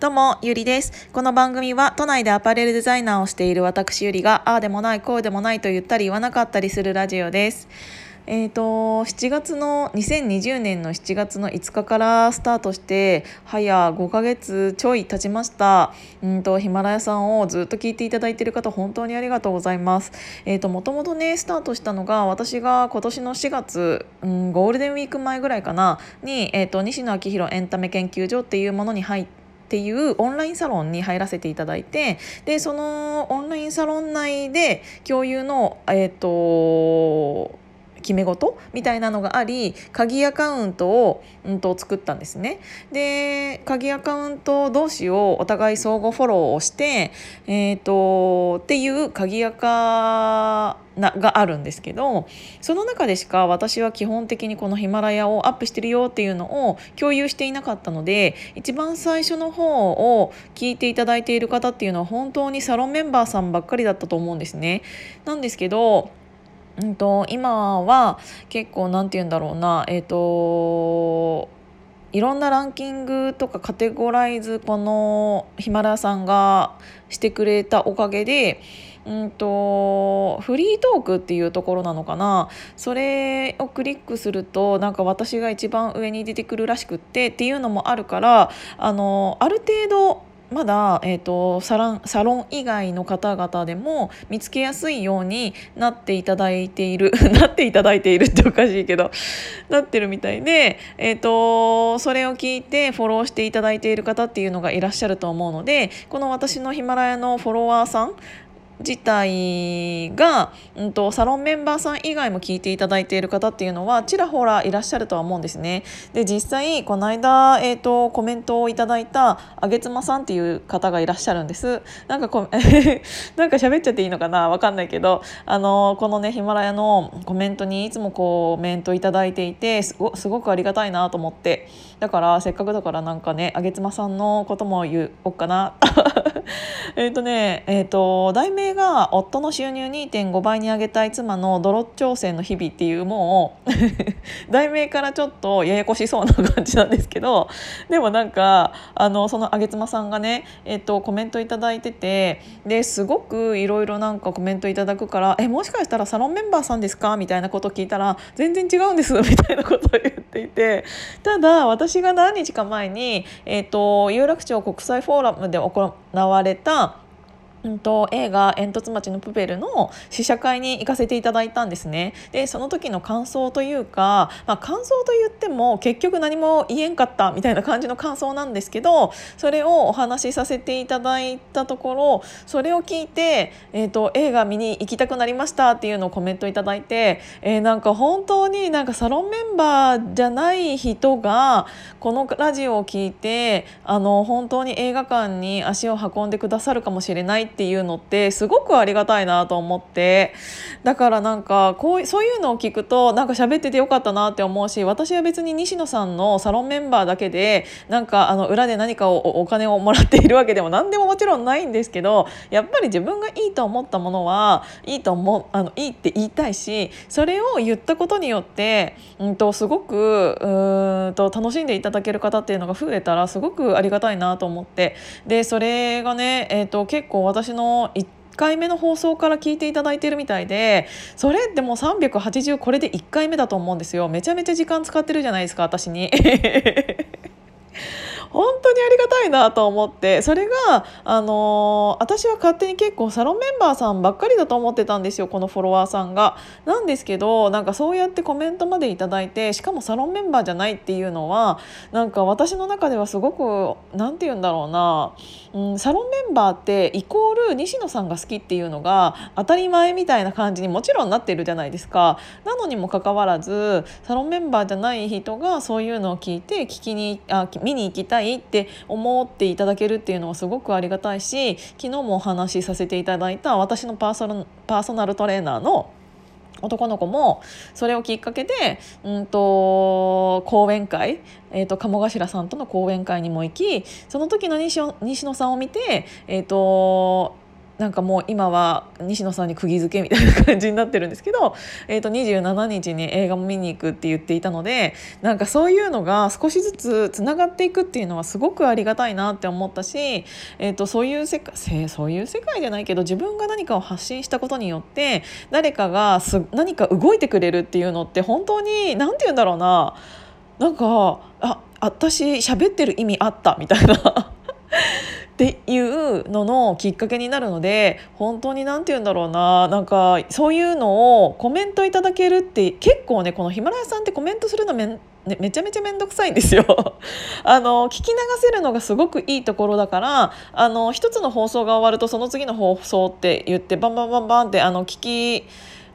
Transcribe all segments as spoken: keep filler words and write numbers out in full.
どうもゆりです。この番組は都内でアパレルデザイナーをしている私ゆりがああでもないこうでもないと言ったり言わなかったりするラジオです。えーとしちがつのにせんにじゅうねんのしちがつのいつかからスタートして早ごかげつちょい経ちました。うんとヒマラヤさんをずっと聞いていただいている方本当にありがとうございます。えーともともとねスタートしたのが私が今年のしがつ、うん、ゴールデンウィーク前ぐらいかなに、えーと西野昭弘エンタメ研究所っていうものに入ってっていうオンラインサロンに入らせていただいて、でそのオンラインサロン内で共有のえっと決め事みたいなのがあり、鍵アカウントを、うん、と作ったんですね。で鍵アカウント同士をお互い相互フォローをして、えー、とっていう鍵アカながあるんですけど、その中でしか私は基本的にこのヒマラヤをアップしてるよっていうのを共有していなかったので、一番最初の方を聞いていただいている方っていうのは本当にサロンメンバーさんばっかりだったと思うんですね。なんですけどうん、と今は結構なんて言うんだろうな、えーといろんなランキングとかカテゴライズこのヒマラヤさんがしてくれたおかげで、うん、とフリートークっていうところなのかな、それをクリックするとなんか私が一番上に出てくるらしくってっていうのもあるから、あのある程度まだ、えーと、サロン、サロン以外の方々でも見つけやすいようになっていただいているなっていただいているっておかしいけどなってるみたいで、えーと、それを聞いてフォローしていただいている方っていうのがいらっしゃると思うので、この私のヒマラヤのフォロワーさん自体が、うん、とサロンメンバーさん以外も聞いていただいている方っていうのはちらほらいらっしゃるとは思うんですね。で実際この間、えー、とコメントをいただいたあげつまさんっていう方がいらっしゃるんです。なんかこなんか喋っちゃっていいのかな、わかんないけど、あのこのねヒマラヤのコメントにいつもコメントいただいていてす ご, すごくありがたいなと思って、だからせっかくだからなんかねあげつまさんのことも言おうかなえっとねえっ、ー、と題名が夫の収入 にてんご 倍に上げたい妻の泥挑戦の日々っていう、もう題名からちょっとややこしそうな感じなんですけど、でもなんかあのそのあげつまさんがね、えっと、コメントいただいてて、ですごくいろいろなんかコメントいただくから、えもしかしたらサロンメンバーさんですかみたいなことを聞いたら全然違うんですみたいなことを言っていて、ただ私が何日か前に、えっと、有楽町国際フォーラムで行われたうん、と映画煙突町のプペルの試写会に行かせていただいたんですね。でその時の感想というか、まあ、感想と言っても結局何も言えんかったみたいな感じの感想なんですけど、それをお話しさせていただいたところ、それを聞いて、えー、と映画見に行きたくなりましたっていうのをコメントいただいて、えー、なんか本当になんかサロンメンバーじゃない人がこのラジオを聞いてあの本当に映画館に足を運んでくださるかもしれないっていうのってすごくありがたいなと思って、だからなんかこうそういうのを聞くとなんか喋っててよかったなって思うし、私は別に西野さんのサロンメンバーだけでなんかあの裏で何かをお金をもらっているわけでも何でももちろんないんですけど、やっぱり自分がいいと思ったものはいいと思う、あのいいって言いたいし、それを言ったことによって、うん、とすごくうんと楽しんでいただける方っていうのが増えたらすごくありがたいなと思って、でそれがね、えー、と結構私私のいっかいめの放送から聞いていただいてるみたいで、それってもうさんびゃくはちじゅうこれでいっかいめだと思うんですよ。めちゃめちゃ時間使ってるじゃないですか私に本当にありがたいなと思って、それが、あのー、私は勝手に結構サロンメンバーさんばっかりだと思ってたんですよこのフォロワーさんが。なんですけどなんかそうやってコメントまでいただいて、しかもサロンメンバーじゃないっていうのはなんか私の中ではすごくなんて言うんだろうな、うん、サロンメンバーってイコール西野さんが好きっていうのが当たり前みたいな感じにもちろんなってるじゃないですか。なのにもかかわらずサロンメンバーじゃない人がそういうのを聞いて聞きにあ見に行きたいって思っていただけるっていうのはすごくありがたいし、昨日もお話しさせていただいた私のパーソナル、パーソナルトレーナーの男の子もそれをきっかけで、うんと講演会、えー、と鴨頭さんとの講演会にも行き、その時の西野さんを見てえっ、ー、となんかもう今は西野さんに釘付けみたいな感じになってるんですけど、えーとにじゅうしちにちに映画も見に行くって言っていたので、なんかそういうのが少しずつつながっていくっていうのはすごくありがたいなって思ったし、えーとそういう世界、そういう世界じゃないけど自分が何かを発信したことによって誰かがす何か動いてくれるっていうのって本当に何て言うんだろうな、なんかあ私喋ってる意味あったみたいなっていうののきっかけになるので、本当に何て言うんだろうな、なんかそういうのをコメントいただけるって結構ね、このヒマラヤさんってコメントするのめん、ね、めちゃめちゃめんどくさいんですよあの聞き流せるのがすごくいいところだから、あの一つの放送が終わるとその次の放送って言ってバンバンバンバンってあの聞き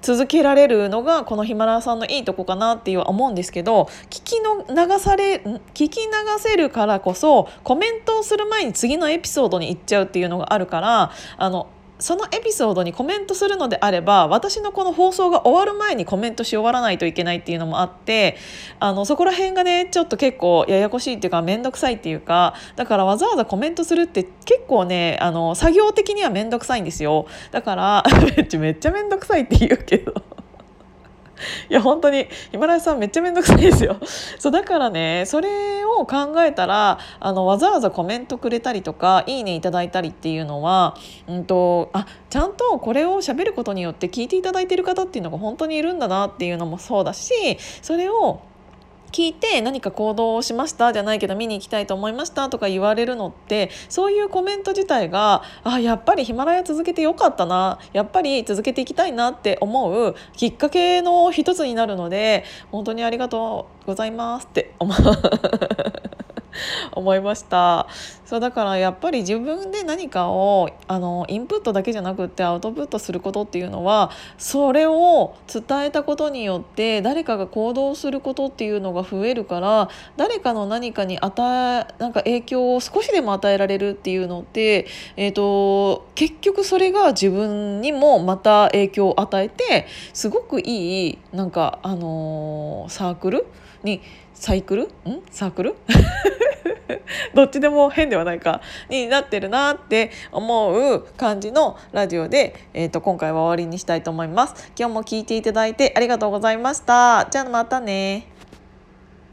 続けられるのがこのヒマラヤさんのいいとこかなっていうは思うんですけど、聞きの流され聞き流せるからこそコメントをする前に次のエピソードに行っちゃうっていうのがあるから、あのそのエピソードにコメントするのであれば私のこの放送が終わる前にコメントし終わらないといけないっていうのもあって、あのそこら辺がねちょっと結構ややこしいっていうかめんどくさいっていうか、だからわざわざコメントするって結構ね、あの作業的にはめんどくさいんですよ。だからめっちゃめんどくさいって言うけどいや本当にヒマラヤさんめっちゃめんどくさいですよそうだからね、それを考えたらあのわざわざコメントくれたりとかいいねいただいたりっていうのは、うんと、あ、ちゃんとこれを喋ることによって聞いていただいている方っていうのが本当にいるんだなっていうのもそうだし、それを聞いて何か行動をしましたじゃないけど見に行きたいと思いましたとか言われるのって、そういうコメント自体があやっぱりヒマラヤ続けてよかったな、やっぱり続けていきたいなって思うきっかけの一つになるので、本当にありがとうございますって思う思いました。そうだからやっぱり自分で何かをあのインプットだけじゃなくってアウトプットすることっていうのは、それを伝えたことによって誰かが行動することっていうのが増えるから、誰かの何かに与えなんか影響を少しでも与えられるっていうのって、えーと、結局それが自分にもまた影響を与えてすごくいいなんか、あのー、サークルにサイクルんサークルどっちでも変ではないかになってるなって思う感じのラジオで、えーと、今回は終わりにしたいと思います。今日も聞いていただいてありがとうございました。じゃあまたね。